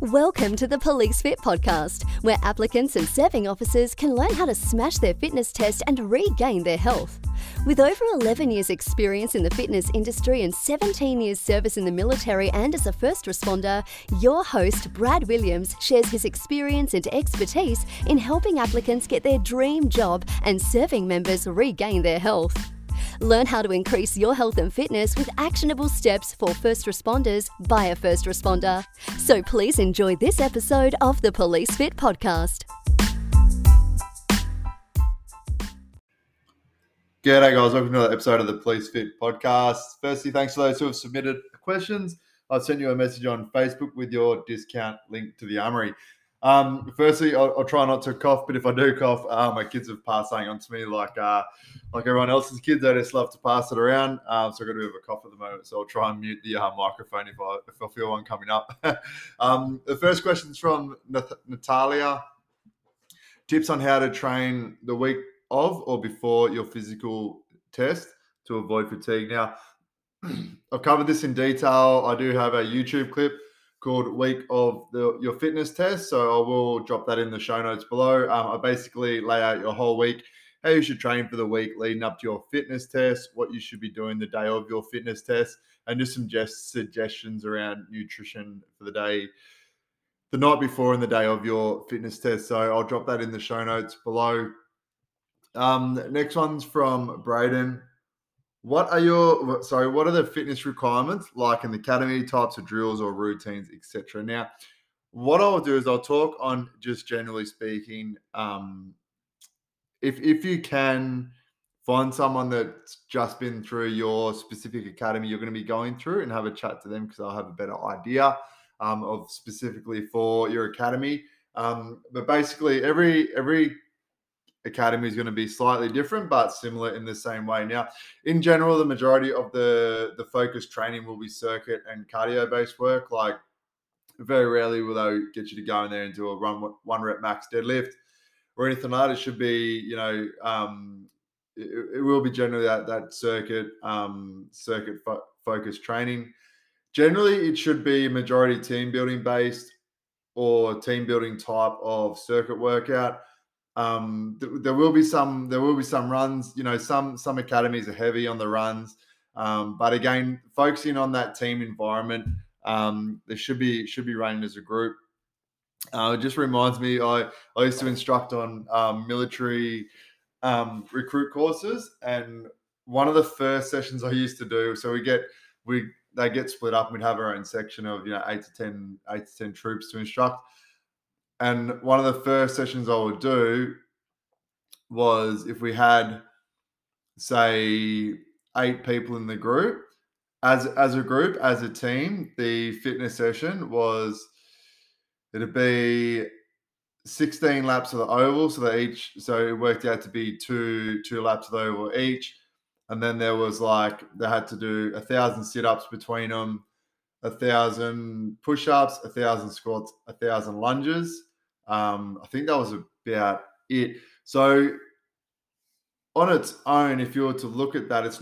Welcome to the Police Fit Podcast, where applicants and serving officers can learn how to smash their fitness test and regain their health. With over 11 years experience in the fitness industry and 17 years service in the military and as a first responder, your host Brad Williams shares his experience and expertise in helping applicants get their dream job and serving members regain their health. Learn how to increase your health and fitness with actionable steps for first responders by a first responder. So please enjoy this episode of the Police Fit Podcast. G'day guys, welcome to another episode of the Police Fit Podcast. Firstly, thanks to those who have submitted questions. I've sent you a message on Facebook with your discount link to the Armoury. Firstly, I'll try not to cough, but if I do cough, my kids have passed something on to me like everyone else's kids. They just love to pass it around, so I've got a bit of a cough at the moment, so I'll try and mute the microphone if I feel one coming up. The first question is from Natalia. Tips on how to train the week of or before your physical test to avoid fatigue. Now, I've covered this in detail. I do have a YouTube clip called Week of Your Fitness Test, so I will drop that in the show notes below. I basically lay out your whole week, how you should train for the week leading up to your fitness test, what you should be doing the day of your fitness test, and just some suggestions around nutrition for the day, the night before and the day of your fitness test. So I'll drop that in the show notes below. Next one's from Braden. What are the fitness requirements like in the academy, types of drills or routines, etc.? Now, what I'll do is I'll talk on just generally speaking. If you can find someone that's just been through your specific academy you're going to be going through and have a chat to them, because I'll have a better idea of specifically for your academy. But basically, every academy is going to be slightly different, but similar in the same way. Now, in general, the majority of the focus training will be circuit and cardio-based work. Like, very rarely will they get you to go in there and do a one rep max deadlift or anything like that. It should be, it will be generally that circuit focused training. Generally, it should be majority team building based or team building type of circuit workout. There will be some runs, some academies are heavy on the runs. But again, focusing on that team environment, there should be running as a group. It just reminds me, I used to instruct on, military, recruit courses, and one of the first sessions I used to do, so they get split up and we'd have our own section of, 8 to 10 troops to instruct. And one of the first sessions I would do was if we had, say, 8 people in the group, as a team, the fitness session it'd be 16 laps of the oval. So it worked out to be two laps of the oval each. And then there was they had to do 1,000 sit-ups between them, 1,000 push-ups, 1,000 squats, 1,000 lunges. I think that was about it. So on its own, if you were to look at that, it's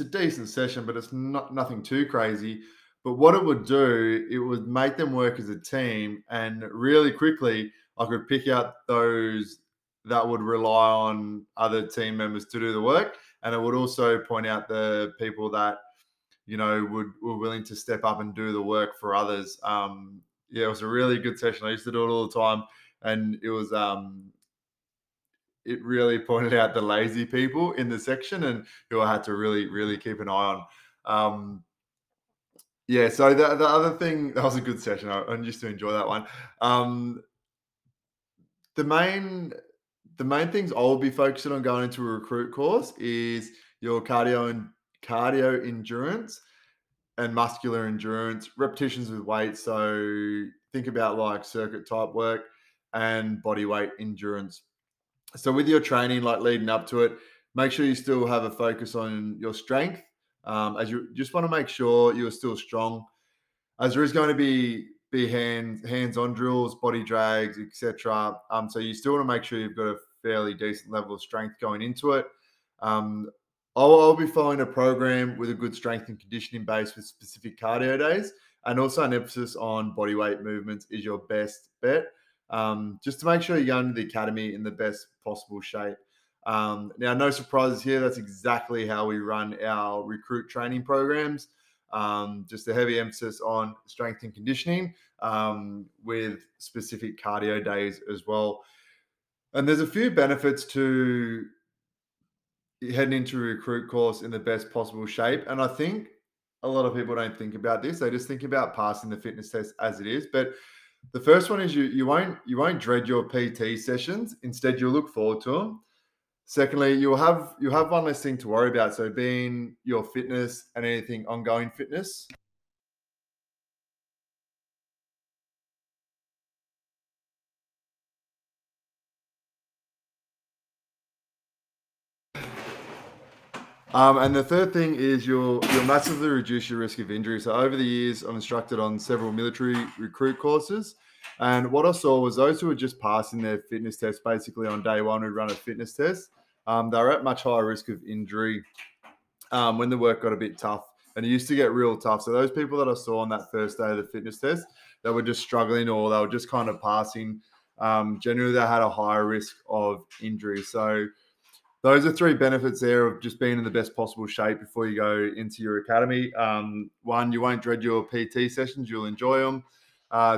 a decent session, but it's not nothing too crazy. But what it would do, it would make them work as a team, and really quickly I could pick out those that would rely on other team members to do the work, and it would also point out the people that were willing to step up and do the work for others. It was a really good session. I used to do it all the time, and it was it really pointed out the lazy people in the section and who I had to really, really keep an eye on. So the other thing, that was a good session. I used to enjoy that one. The main things I will be focusing on going into a recruit course is your cardio endurance and muscular endurance, repetitions with weight. So think about circuit type work and body weight endurance. So with your training, leading up to it, make sure you still have a focus on your strength, as you just want to make sure you're still strong, as there is going to be hands-on drills, body drags, etc. So you still want to make sure you've got a fairly decent level of strength going into it. I'll be following a program with a good strength and conditioning base with specific cardio days, and also an emphasis on body weight movements is your best bet, just to make sure you go into the academy in the best possible shape. Now, no surprises here. That's exactly how we run our recruit training programs. Just a heavy emphasis on strength and conditioning with specific cardio days as well. And there's a few benefits to heading into a recruit course in the best possible shape. And I think a lot of people don't think about this. They just think about passing the fitness test as it is. But the first one is you won't dread your PT sessions. Instead, you'll look forward to them. Secondly, you'll have one less thing to worry about. So being your fitness and anything ongoing fitness. And the third thing is you'll massively reduce your risk of injury. So over the years, I've instructed on several military recruit courses. And what I saw was those who were just passing their fitness test, basically on day one, who'd run a fitness test, they're at much higher risk of injury when the work got a bit tough. And it used to get real tough. So those people that I saw on that first day of the fitness test, they were just struggling or they were just kind of passing. Generally, they had a higher risk of injury. So those are three benefits there of just being in the best possible shape before you go into your academy. One, you won't dread your PT sessions. You'll enjoy them.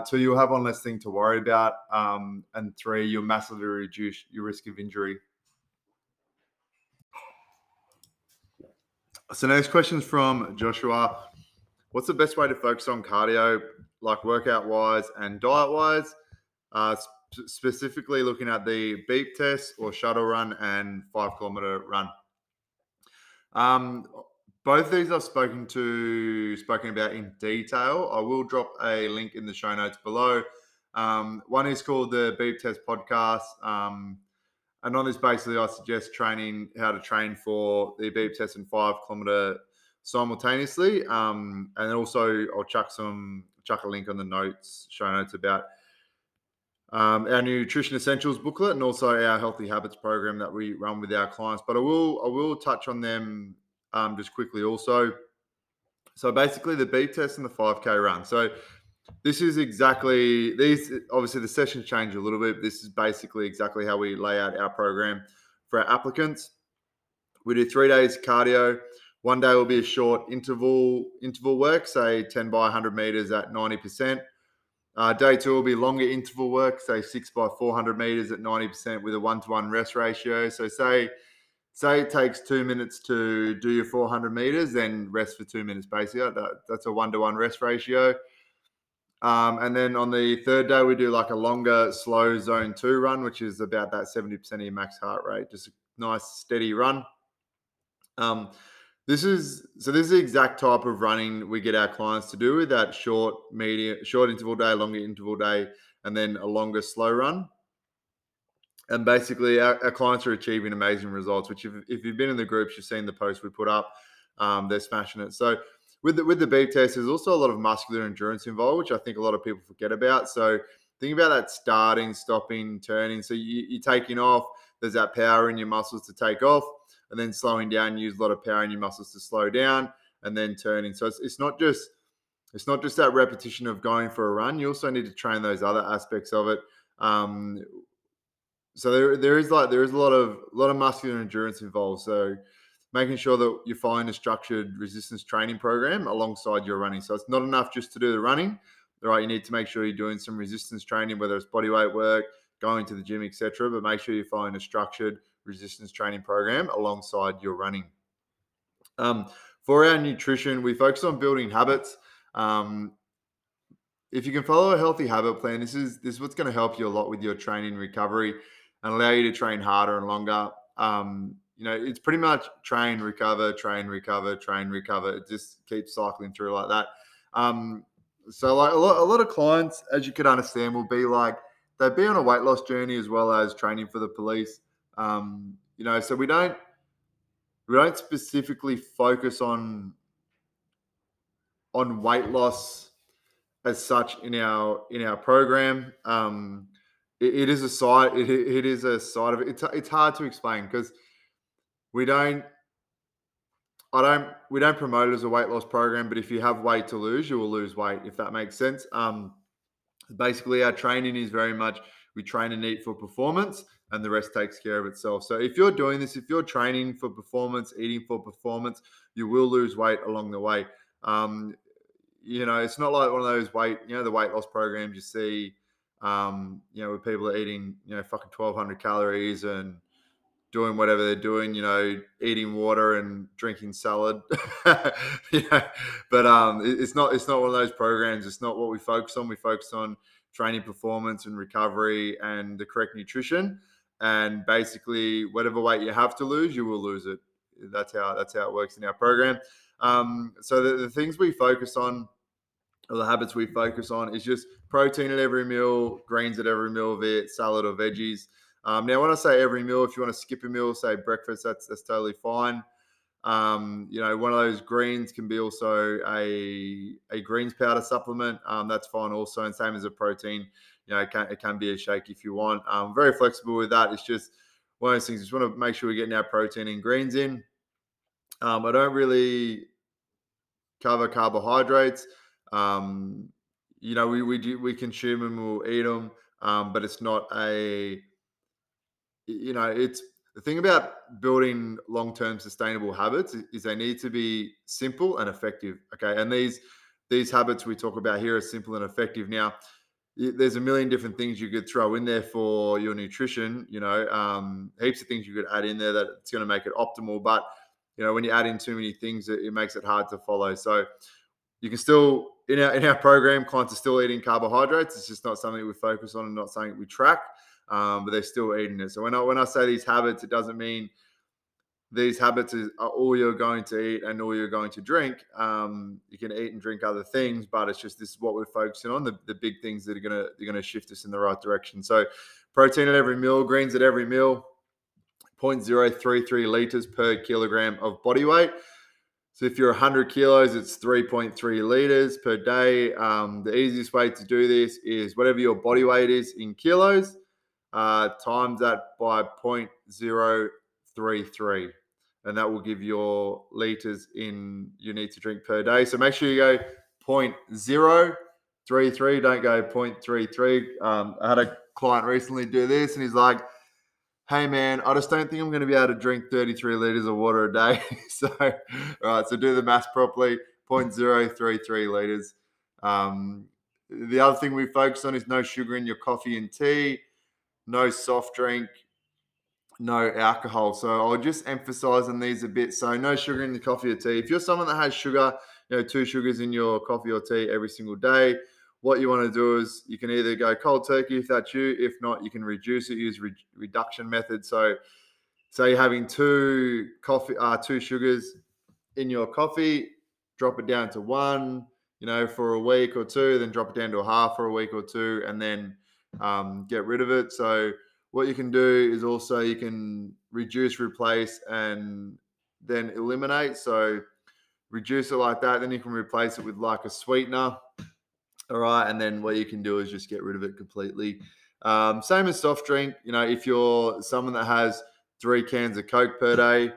Two, you'll have one less thing to worry about. And three, you'll massively reduce your risk of injury. So next question is from Joshua. What's the best way to focus on cardio, like workout-wise and diet-wise? Specifically looking at the beep test or shuttle run and 5-kilometer run. Both these I've spoken about in detail. I will drop a link in the show notes below. One is called the Beep Test Podcast. And on this, basically, I suggest how to train for the beep test and 5-kilometer simultaneously. And also I'll chuck a link on the show notes about our Nutrition Essentials booklet and also our Healthy Habits program that we run with our clients. But I will touch on them just quickly also. So basically the beep test and the 5K run. So this is exactly these. Obviously the sessions change a little bit. This is basically exactly how we lay out our program for our applicants. We do 3 days cardio. One day will be a short interval work, say 10 by 100 meters at 90%. Day two will be longer interval work, say 6 by 400 meters at 90% with a 1-to-1 rest ratio. So say it takes 2 minutes to do your 400 meters, then rest for 2 minutes, basically. That's a 1-to-1 rest ratio. And then on the third day, we do like a longer, slow zone 2 run, which is about that 70% of your max heart rate. Just a nice, steady run. This is the exact type of running we get our clients to do with that short interval day, longer interval day, and then a longer, slow run. And basically, our clients are achieving amazing results, which if you've been in the groups, you've seen the posts we put up. They're smashing it. So with the beep test, there's also a lot of muscular endurance involved, which I think a lot of people forget about. So think about that starting, stopping, turning. So you're taking off. There's that power in your muscles to take off. And then slowing down, use a lot of power in your muscles to slow down. And then turning. So it's not just that repetition of going for a run. You also need to train those other aspects of it. So there is a lot of muscular endurance involved. So making sure that you're following a structured resistance training program alongside your running. So it's not enough just to do the running, right? You need to make sure you're doing some resistance training, whether it's bodyweight work, going to the gym, etc. But make sure you're following a structured resistance training program alongside your running. For our nutrition, we focus on building habits. If you can follow a healthy habit plan, this is what's going to help you a lot with your training recovery and allow you to train harder and longer. It's pretty much train, recover, train, recover, train, recover. It just keeps cycling through like that. So like a lot of clients, as you could understand, will be like, they'd be on a weight loss journey as well as training for the police. So we don't specifically focus on weight loss as such in our program. It is a side of it. It's hard to explain because we don't We don't promote it as a weight loss program, but if you have weight to lose, you will lose weight, if that makes sense. Basically, our training is very much, we train and eat for performance, and the rest takes care of itself. So if you're doing this, if you're training for performance, eating for performance, you will lose weight along the way. You know, it's not like one of those the weight loss programs you see, where people are eating, fucking 1,200 calories and doing whatever they're doing, eating water and drinking salad. But it's not one of those programs. It's not what we focus on. We focus on training, performance, and recovery, and the correct nutrition. And basically, whatever weight you have to lose, you will lose it. That's how it works in our program. So the things we focus on, or the habits we focus on, is just protein at every meal, greens at every meal, be it salad or veggies. Now, when I say every meal, if you want to skip a meal, say breakfast, that's totally fine. One of those greens can be also a greens powder supplement. That's fine also, and same as a protein. It can be a shake if you want. Very flexible with that. It's just one of those things. Just want to make sure we're getting our protein and greens in. I don't really cover carbohydrates. We consume them, we'll eat them, but it's not a, it's the thing about building long-term sustainable habits is they need to be simple and effective. Okay. And these habits we talk about here are simple and effective. Now, there's a million different things you could throw in there for your nutrition, heaps of things you could add in there that it's going to make it optimal. But, when you add in too many things, it makes it hard to follow. So you can still, in our program, clients are still eating carbohydrates. It's just not something we focus on and not something we track. But they're still eating it. So when I say these habits, it doesn't mean these habits are all you're going to eat and all you're going to drink. You can eat and drink other things, but it's just, this is what we're focusing on, the big things that are going to shift us in the right direction. So protein at every meal, greens at every meal, 0.033 liters per kilogram of body weight. So if you're 100 kilos, it's 3.3 liters per day. The easiest way to do this is whatever your body weight is in kilos, times that by 0.033, and that will give your liters in you need to drink per day. So make sure you go 0.033, don't go 0.33. I had a client recently do this, and he's like, "Hey man, I just don't think I'm going to be able to drink 33 liters of water a day." So, all right, so do the math properly, 0.033 liters. The other thing we focus on is no sugar in your coffee and tea, no soft drink, no alcohol. So I'll just emphasize on these a bit. So no sugar in the coffee or tea. If you're someone that has sugar, 2 sugars in your coffee or tea every single day, what you want to do is you can either go cold turkey if that's you. If not, you can reduce it, use reduction method. So say you're having 2 sugars in your coffee, drop it down to 1, for a week or 2, then drop it down to 1/2 for a week or 2, and then get rid of it. So what you can do is also you can reduce, replace, and then eliminate. So reduce it like that, then you can replace it with like a sweetener. All right, and then what you can do is just get rid of it completely. Same as soft drink. If you're someone that has 3 cans of Coke per day,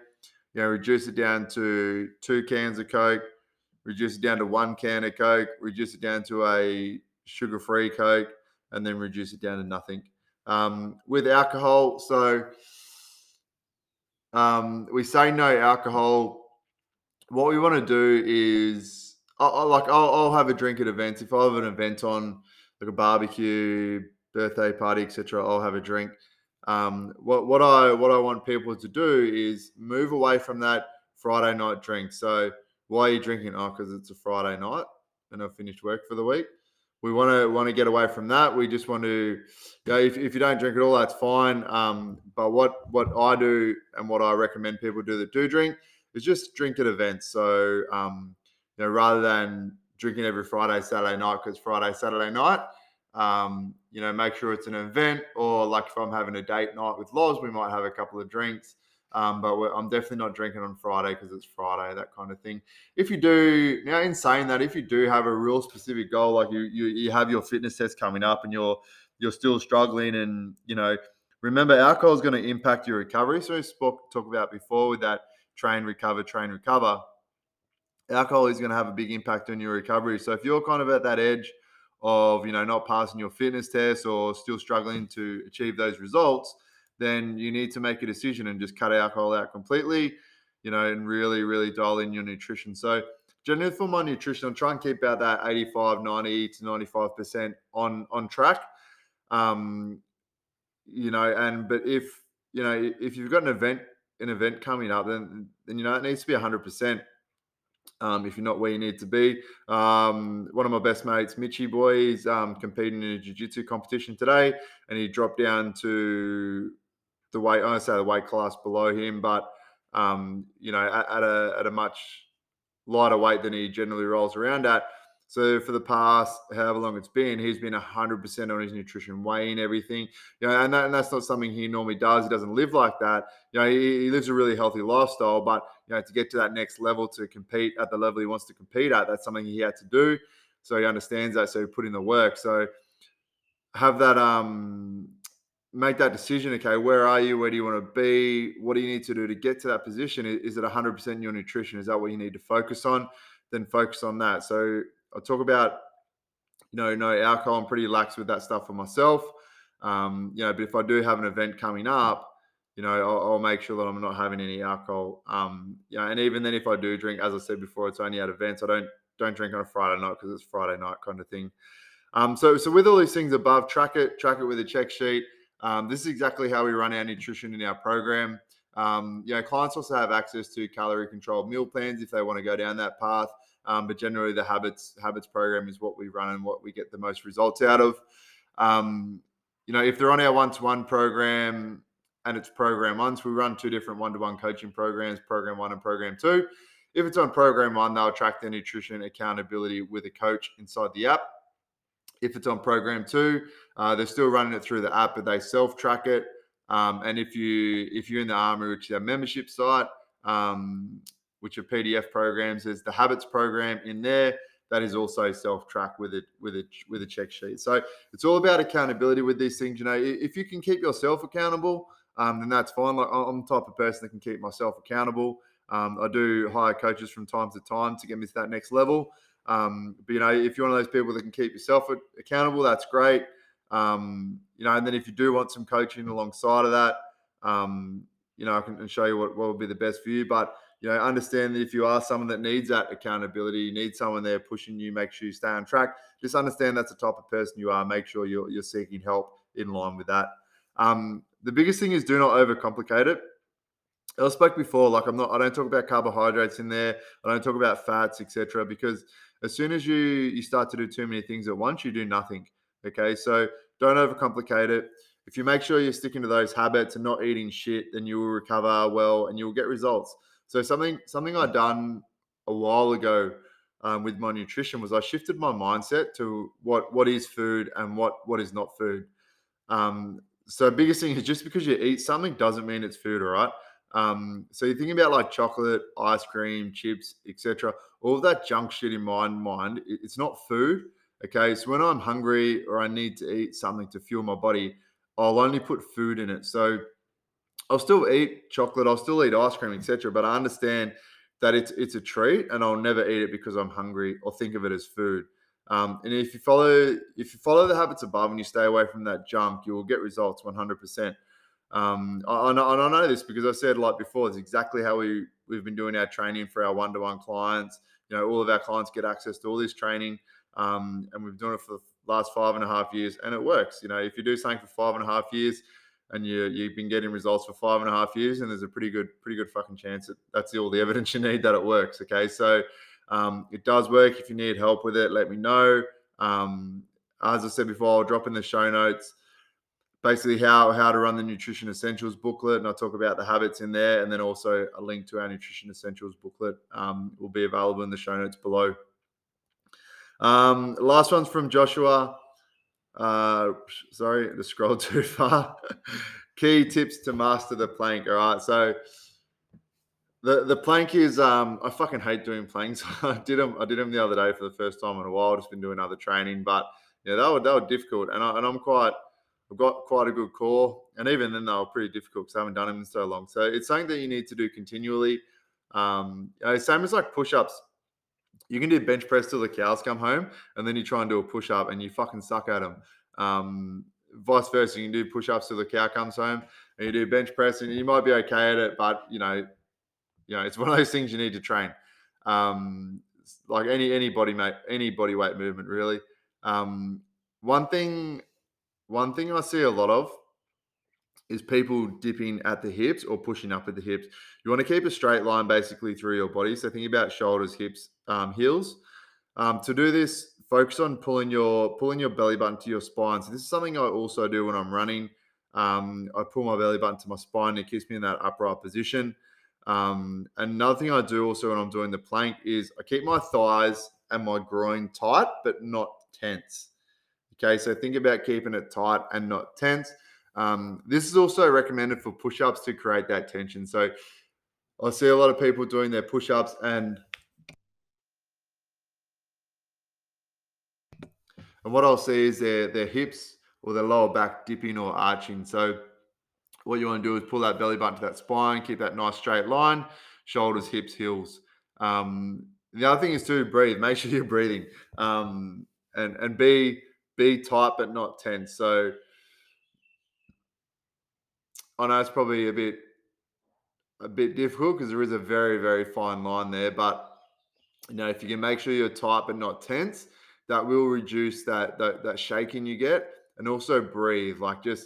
reduce it down to 2 cans of Coke, reduce it down to 1 can of Coke, reduce it down to a sugar-free Coke, and then reduce it down to nothing. With alcohol, so we say no alcohol. What we want to do is, I'll have a drink at events. If I have an event on, like a barbecue, birthday party, etc., I'll have a drink. What I want people to do is move away from that Friday night drink. So why are you drinking? Oh, because it's a Friday night and I've finished work for the week. We want to get away from that. We just want to, if you don't drink at all, that's fine. But what I do and what I recommend people do that do drink is just drink at events. So, rather than drinking every Friday, Saturday night, because Friday, Saturday night, make sure it's an event, or like if I'm having a date night with Loz, we might have a couple of drinks. But I'm definitely not drinking on Friday because it's Friday, that kind of thing. If you do, in saying that, if you do have a real specific goal, like you have your fitness test coming up and you're still struggling, and remember, alcohol is going to impact your recovery. So we spoke about before with that, train, recover, train, recover, alcohol is going to have a big impact on your recovery. So if you're kind of at that edge of, you know, not passing your fitness test or still struggling to achieve those results, then you need to make a decision and just cut alcohol out completely, you know, and really, really dial in your nutrition. So generally for my nutrition, I'll try and keep out that 85, 90 to 95% on track. You know, and, but if, you know, if you've got an event coming up, then, you know, it needs to be 100%. If you're not where you need to be. One of my best mates, Mitchy Boy, is competing in a jiu-jitsu competition today, and he dropped down to the weight class below him, but you know, at a much lighter weight than he generally rolls around at. So for the past however long it's been, he's been 100% on his nutrition, weighing everything. You know, and that's not something he normally does. He doesn't live like that. You know, he lives a really healthy lifestyle, but you know, to get to that next level, to compete at the level he wants to compete at, that's something he had to do. So he understands that. So he put in the work. So have that make that decision. Okay, where are you? Where do you want to be? What do you need to do to get to that position? Is it 100% your nutrition? Is that what you need to focus on? Then focus on that. So I'll talk about, you know, no alcohol. I'm pretty lax with that stuff for myself. You know, but if I do have an event coming up, you know, I'll make sure that I'm not having any alcohol. You know, and even then, if I do drink, as I said before, it's only at events. I don't drink on a Friday night because it's Friday night kind of thing. So with all these things above, track it with a check sheet. This is exactly how we run our nutrition in our program. You know, clients also have access to calorie-controlled meal plans if they want to go down that path. But generally, the habits program is what we run and what we get the most results out of. You know, if they're on our one-to-one program and it's program one, so we run two different one-to-one coaching programs, program one and program two. If it's on program one, they'll track their nutrition accountability with a coach inside the app. If it's on program two, they're still running it through the app, but they self-track it. And if you're in the Armoury, which is our membership site, which are PDF programs, there's the habits program in there that is also self-track with a check sheet. So it's all about accountability with these things. You know, if you can keep yourself accountable, then that's fine. Like, I'm the type of person that can keep myself accountable. I do hire coaches from time to time to get me to that next level. But you know, if you're one of those people that can keep yourself accountable, that's great. You know, and then if you do want some coaching alongside of that, you know, I can show you what would be the best for you. But you know, understand that if you are someone that needs that accountability, you need someone there pushing you, make sure you stay on track. Just understand that's the type of person you are. Make sure you're seeking help in line with that. The biggest thing is do not overcomplicate it. I spoke before, like I don't talk about carbohydrates in there. I don't talk about fats, etc. Because as soon as you start to do too many things at once, you do nothing. Okay, so don't overcomplicate it. If you make sure you're sticking to those habits and not eating shit, then you will recover well and you will get results. So something I done a while ago with my nutrition was I shifted my mindset to what is food and what is not food. So biggest thing is just because you eat something doesn't mean it's food, all right? So you're thinking about like chocolate, ice cream, chips, etc. All of that junk shit in my mind, it's not food. Okay, so when I'm hungry or I need to eat something to fuel my body, I'll only put food in it. So I'll still eat chocolate, I'll still eat ice cream, etc. But I understand that it's a treat, and I'll never eat it because I'm hungry or think of it as food. And if you follow the habits above and you stay away from that junk, you will get results 100%. I know this because I said, like before, it's exactly how we've been doing our training for our one-to-one clients. You know, all of our clients get access to all this training, and we've done it for the last 5.5 years, and it works. You know, if you do something for 5.5 years and you've been getting results for 5.5 years, and there's a pretty good fucking chance that's all the evidence you need that it works. Okay, so it does work. If you need help with it, let me know. As I said before, I'll drop in the show notes basically how to run the Nutrition Essentials booklet, and I'll talk about the habits in there, and then also a link to our Nutrition Essentials booklet will be available in the show notes below. Last one's from Joshua. Sorry, I scrolled too far. Key tips to master the plank. All right, so the plank is I fucking hate doing planks. I did them the other day for the first time in a while. I've just been doing other training, but yeah, they were difficult, and I've got quite a good core, and even then they were pretty difficult because I haven't done them in so long. So it's something that you need to do continually. Same as like push-ups. You can do bench press till the cows come home, and then you try and do a push-up and you fucking suck at them. Vice versa, you can do push-ups till the cow comes home, and you do bench press, and you might be okay at it, but you know, it's one of those things you need to train. Like any body weight movement, really. One thing I see a lot of is people dipping at the hips or pushing up at the hips. You want to keep a straight line basically through your body. So think about shoulders, hips, heels. To do this, focus on pulling your belly button to your spine. So this is something I also do when I'm running. I pull my belly button to my spine. It keeps me in that upright position. Another thing I do also when I'm doing the plank is I keep my thighs and my groin tight, but not tense. Okay, so think about keeping it tight and not tense. This is also recommended for push-ups to create that tension. So I see a lot of people doing their push-ups and what I'll see is their hips or their lower back dipping or arching. So what you want to do is pull that belly button to that spine, keep that nice straight line, shoulders, hips, heels. The other thing is to breathe. Make sure you're breathing, and be tight but not tense. So I know it's probably a bit difficult because there is a very, very fine line there. But you know, if you can make sure you're tight but not tense, that will reduce that shaking you get, and also breathe. Like just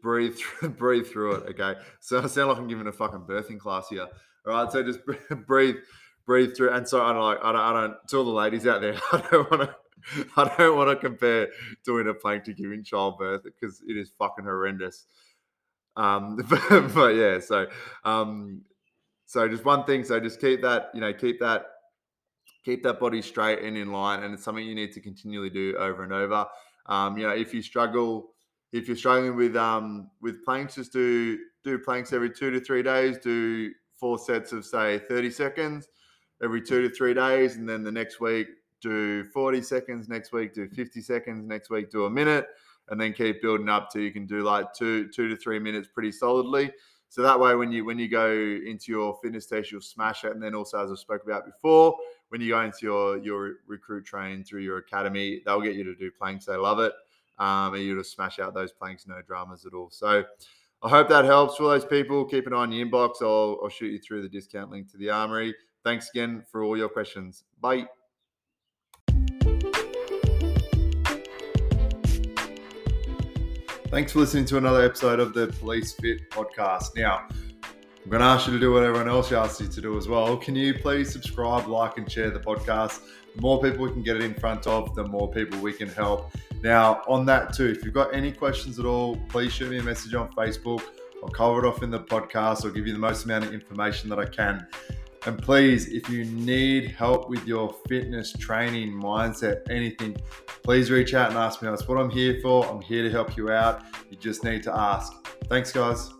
breathe through it. Okay. So I sound like I'm giving a fucking birthing class here. All right. So just breathe through. And so I don't. To all the ladies out there, I don't want to compare doing a plank to giving childbirth because it is fucking horrendous. But yeah, so just one thing. So just keep that body straight and in line, and it's something you need to continually do over and over. You know, if you're struggling with planks, just do planks every 2 to 3 days. Do 4 sets of say 30 seconds every 2 to 3 days, and then the next week do 40 seconds. Next week do 50 seconds. Next week do a minute. And then keep building up till you can do like two to 3 minutes pretty solidly. So that way, when you go into your fitness test, you'll smash it. And then also, as I spoke about before, when you go into your recruit train through your academy, they'll get you to do planks. They love it. And you'll just smash out those planks, no dramas at all. So I hope that helps for those people. Keep an eye on your inbox. I'll shoot you through the discount link to the Armoury. Thanks again for all your questions. Bye. Thanks for listening to another episode of the Police Fit Podcast. Now, I'm going to ask you to do what everyone else asks you to do as well. Can you please subscribe, like, and share the podcast? The more people we can get it in front of, the more people we can help. Now, on that too, if you've got any questions at all, please shoot me a message on Facebook. I'll cover it off in the podcast. I'll give you the most amount of information that I can. And please, if you need help with your fitness, training, mindset, anything, please reach out and ask me. That's what I'm here for. I'm here to help you out. You just need to ask. Thanks, guys.